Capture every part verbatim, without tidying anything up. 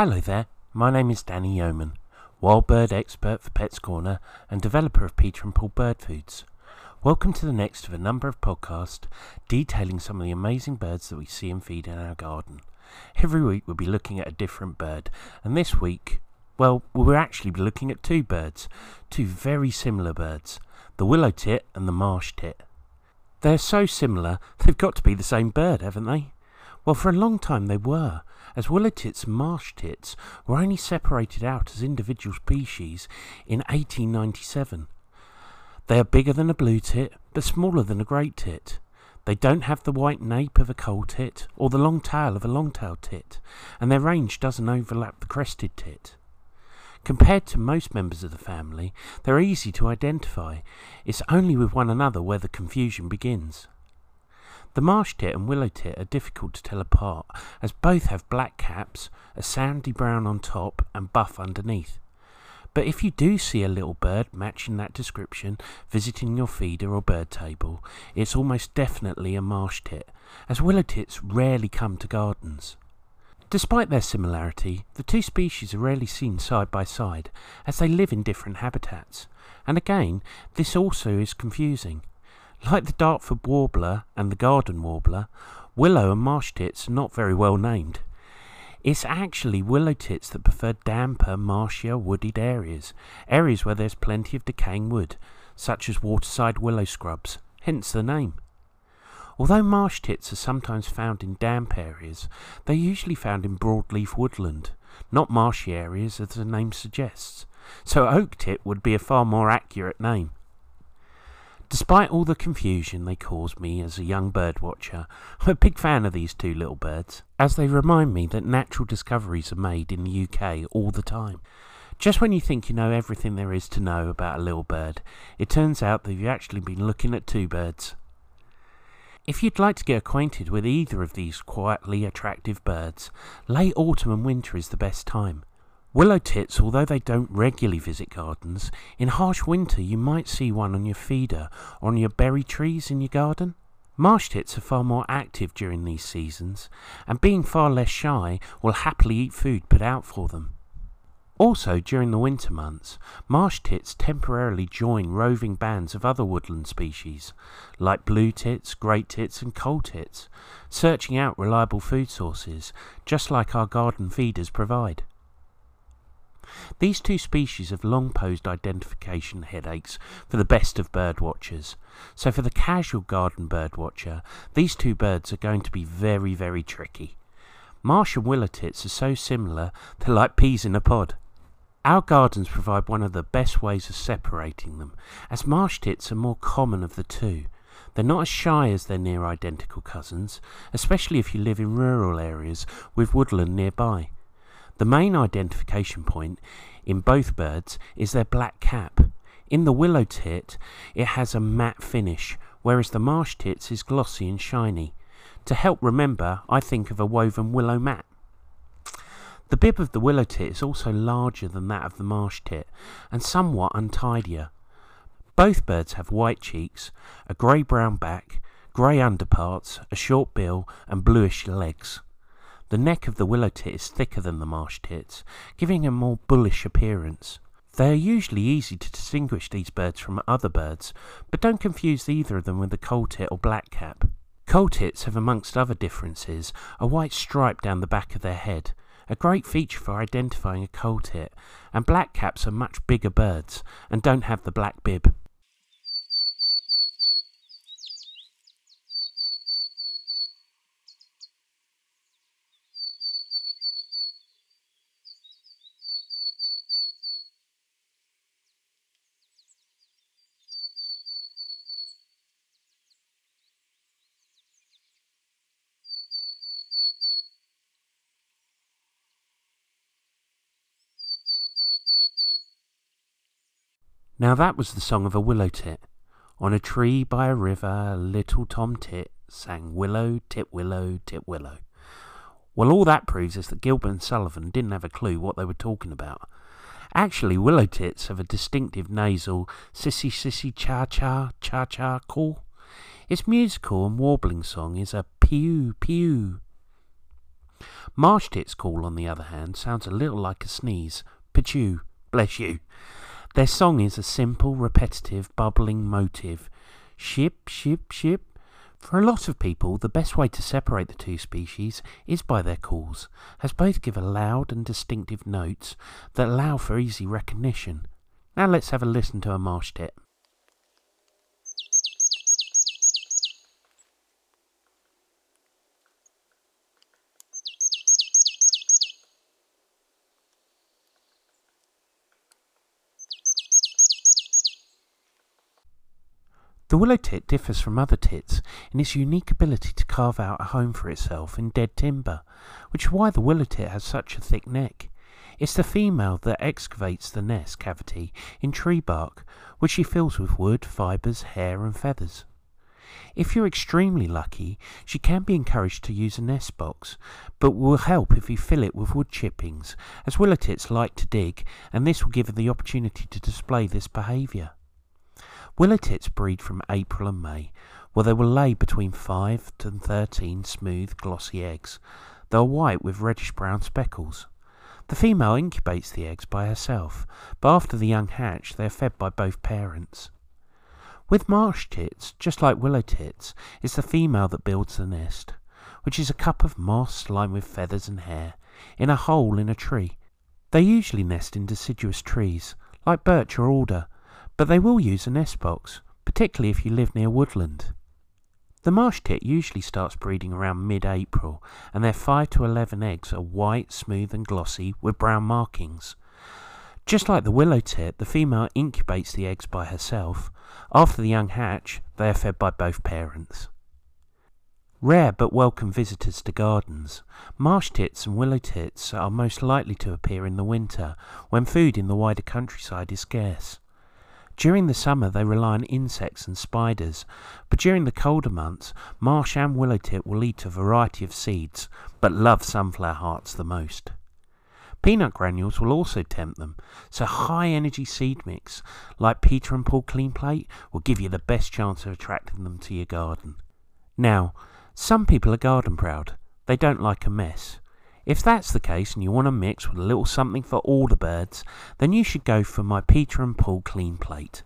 Hello there, my name is Danny Yeoman, wild bird expert for Pets Corner and developer of Peter and Paul Bird Foods. Welcome to the next of a number of podcasts detailing some of the amazing birds that we see and feed in our garden. Every week we'll be looking at a different bird, and this week, well, we'll actually be looking at two birds, two very similar birds, the willow tit and the marsh tit. They're so similar, they've got to be the same bird, haven't they? Well, for a long time they were, as willow tits and marsh tits were only separated out as individual species in eighteen ninety-seven. They are bigger than a blue tit, but smaller than a great tit. They don't have the white nape of a coal tit, or the long tail of a long-tailed tit, and their range doesn't overlap the crested tit. Compared to most members of the family, they're easy to identify. It's only with one another where the confusion begins. The marsh tit and willow tit are difficult to tell apart, as both have black caps, a sandy brown on top and buff underneath. But if you do see a little bird matching that description visiting your feeder or bird table, it's almost definitely a marsh tit, as willow tits rarely come to gardens. Despite their similarity, the two species are rarely seen side by side, as they live in different habitats. And again, this also is confusing. Like the Dartford Warbler and the Garden Warbler, willow and marsh tits are not very well named. It's actually willow tits that prefer damper, marshier, wooded areas, areas where there's plenty of decaying wood, such as waterside willow scrubs, hence the name. Although marsh tits are sometimes found in damp areas, they're usually found in broadleaf woodland, not marshy areas as the name suggests, so oak tit would be a far more accurate name. Despite all the confusion they caused me as a young bird watcher, I'm a big fan of these two little birds, as they remind me that natural discoveries are made in the U K all the time. Just when you think you know everything there is to know about a little bird, it turns out that you've actually been looking at two birds. If you'd like to get acquainted with either of these quietly attractive birds, late autumn and winter is the best time. Willow tits, although they don't regularly visit gardens, in harsh winter you might see one on your feeder or on your berry trees in your garden. Marsh tits are far more active during these seasons, and being far less shy will happily eat food put out for them. Also during the winter months, marsh tits temporarily join roving bands of other woodland species, like blue tits, great tits and coal tits, searching out reliable food sources, just like our garden feeders provide. These two species have long posed identification headaches for the best of bird watchers, so for the casual garden bird watcher, these two birds are going to be very, very tricky. Marsh and willow tits are so similar, they're like peas in a pod. Our gardens provide one of the best ways of separating them, as marsh tits are more common of the two. They're not as shy as their near identical cousins, especially if you live in rural areas with woodland nearby. The main identification point in both birds is their black cap. In the willow tit, it has a matte finish, whereas the marsh tits is glossy and shiny. To help remember, I think of a woven willow mat. The bib of the willow tit is also larger than that of the marsh tit, and somewhat untidier. Both birds have white cheeks, a grey-brown back, grey underparts, a short bill, and bluish legs. The neck of the willow tit is thicker than the marsh tits, giving a more bullish appearance. They are usually easy to distinguish these birds from other birds, but don't confuse either of them with the coal tit or black cap. Coal tits have, amongst other differences, a white stripe down the back of their head, a great feature for identifying a coal tit, and black caps are much bigger birds and don't have the black bib. Now that was the song of a willow tit. On a tree by a river, little Tom Tit sang willow, tit willow, tit willow. Well, all that proves is that Gilbert and Sullivan didn't have a clue what they were talking about. Actually, willow tits have a distinctive nasal sissy sissy cha cha cha cha call. Its musical and warbling song is a pew pew. Marsh tit's call, on the other hand, sounds a little like a sneeze. Pachu, bless you. Their song is a simple, repetitive, bubbling motive. Ship, ship, ship. For a lot of people, the best way to separate the two species is by their calls, as both give a loud and distinctive notes that allow for easy recognition. Now let's have a listen to a marsh tit. The willow tit differs from other tits in its unique ability to carve out a home for itself in dead timber, which is why the willow tit has such a thick neck. It's the female that excavates the nest cavity in tree bark, which she fills with wood, fibres, hair and feathers. If you're extremely lucky, she can be encouraged to use a nest box, but will help if you fill it with wood chippings, as willow tits like to dig, and this will give her the opportunity to display this behaviour. Willow tits breed from April and May, where they will lay between five and thirteen smooth, glossy eggs. They are white with reddish-brown speckles. The female incubates the eggs by herself, but after the young hatch they are fed by both parents. With marsh tits, just like willow tits, it's the female that builds the nest, which is a cup of moss lined with feathers and hair, in a hole in a tree. They usually nest in deciduous trees, like birch or alder, but they will use a nest box, particularly if you live near woodland. The marsh tit usually starts breeding around mid-April, and their five to eleven eggs are white, smooth and glossy with brown markings. Just like the willow tit, the female incubates the eggs by herself. After the young hatch, they are fed by both parents. Rare but welcome visitors to gardens, marsh tits and willow tits are most likely to appear in the winter, when food in the wider countryside is scarce. During the summer they rely on insects and spiders, but during the colder months, marsh and willow tit will eat a variety of seeds, but love sunflower hearts the most. Peanut granules will also tempt them, so high energy seed mix, like Peter and Paul CleanPlay, will give you the best chance of attracting them to your garden. Now, some people are garden proud, they don't like a mess. If that's the case and you want to mix with a little something for all the birds, then you should go for my Peter and Paul Clean Plate.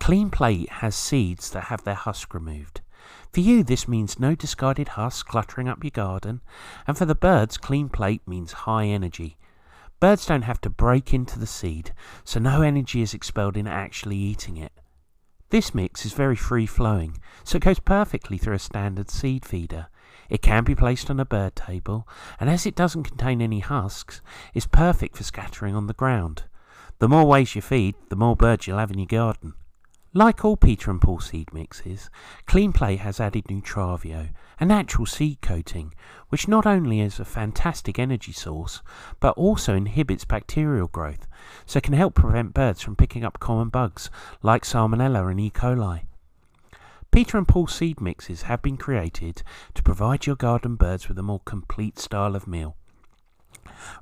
Clean Plate has seeds that have their husk removed. For you this means no discarded husk cluttering up your garden, and for the birds Clean Plate means high energy. Birds don't have to break into the seed, so no energy is expelled in actually eating it. This mix is very free-flowing, so it goes perfectly through a standard seed feeder. It can be placed on a bird table, and as it doesn't contain any husks, it's perfect for scattering on the ground. The more ways you feed, the more birds you'll have in your garden. Like all Peter and Paul seed mixes, CleanPlay has added Nutravio, a natural seed coating, which not only is a fantastic energy source, but also inhibits bacterial growth, so can help prevent birds from picking up common bugs like Salmonella and E. coli. Peter and Paul seed mixes have been created to provide your garden birds with a more complete style of meal.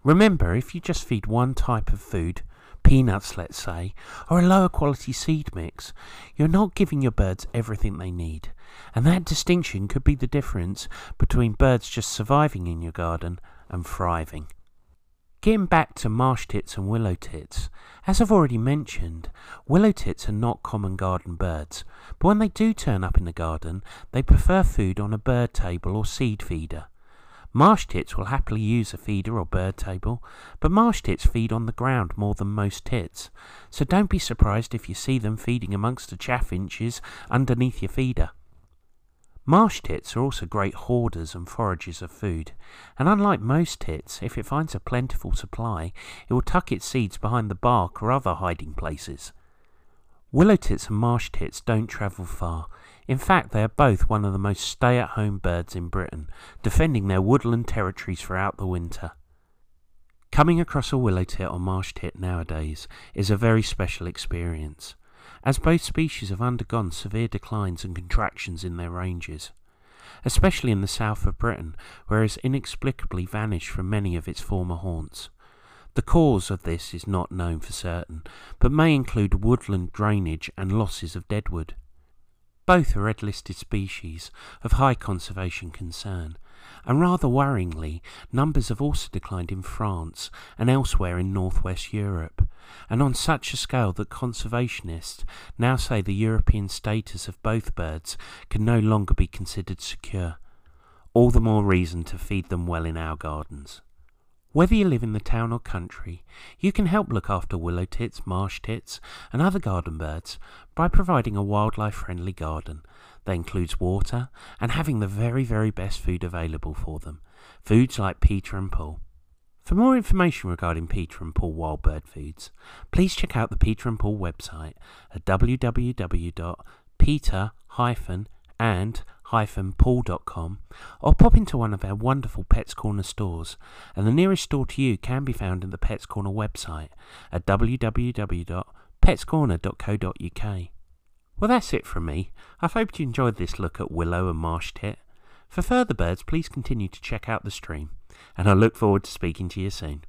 Remember, if you just feed one type of food, peanuts let's say, or a lower quality seed mix, you're not giving your birds everything they need, and that distinction could be the difference between birds just surviving in your garden and thriving. Getting back to marsh tits and willow tits, as I've already mentioned, willow tits are not common garden birds, but when they do turn up in the garden, they prefer food on a bird table or seed feeder. Marsh tits will happily use a feeder or bird table, but marsh tits feed on the ground more than most tits, so don't be surprised if you see them feeding amongst the chaffinches underneath your feeder. Marsh tits are also great hoarders and foragers of food, and unlike most tits, if it finds a plentiful supply, it will tuck its seeds behind the bark or other hiding places. Willow tits and marsh tits don't travel far. In fact, they are both one of the most stay-at-home birds in Britain, defending their woodland territories throughout the winter. Coming across a willow tit or marsh tit nowadays is a very special experience, as both species have undergone severe declines and contractions in their ranges, especially in the south of Britain, where it has inexplicably vanished from many of its former haunts. The cause of this is not known for certain, but may include woodland drainage and losses of deadwood. Both are red-listed species of high conservation concern, and rather worryingly, numbers have also declined in France and elsewhere in northwest Europe, and on such a scale that conservationists now say the European status of both birds can no longer be considered secure. All the more reason to feed them well in our gardens. Whether you live in the town or country, you can help look after willow tits, marsh tits and other garden birds by providing a wildlife-friendly garden that includes water and having the very very best food available for them, foods like Peter and Paul. For more information regarding Peter and Paul Wild Bird Foods, please check out the Peter and Paul website at w w w dot peter dash and dash paul dot com or pop into one of our wonderful Pets Corner stores, and the nearest store to you can be found in the Pets Corner website at w w w dot pets corner dot co dot u k. Well, that's it from me. I've hoped you enjoyed this look at willow and marsh tit. For further birds, please continue to check out the stream, and I look forward to speaking to you soon.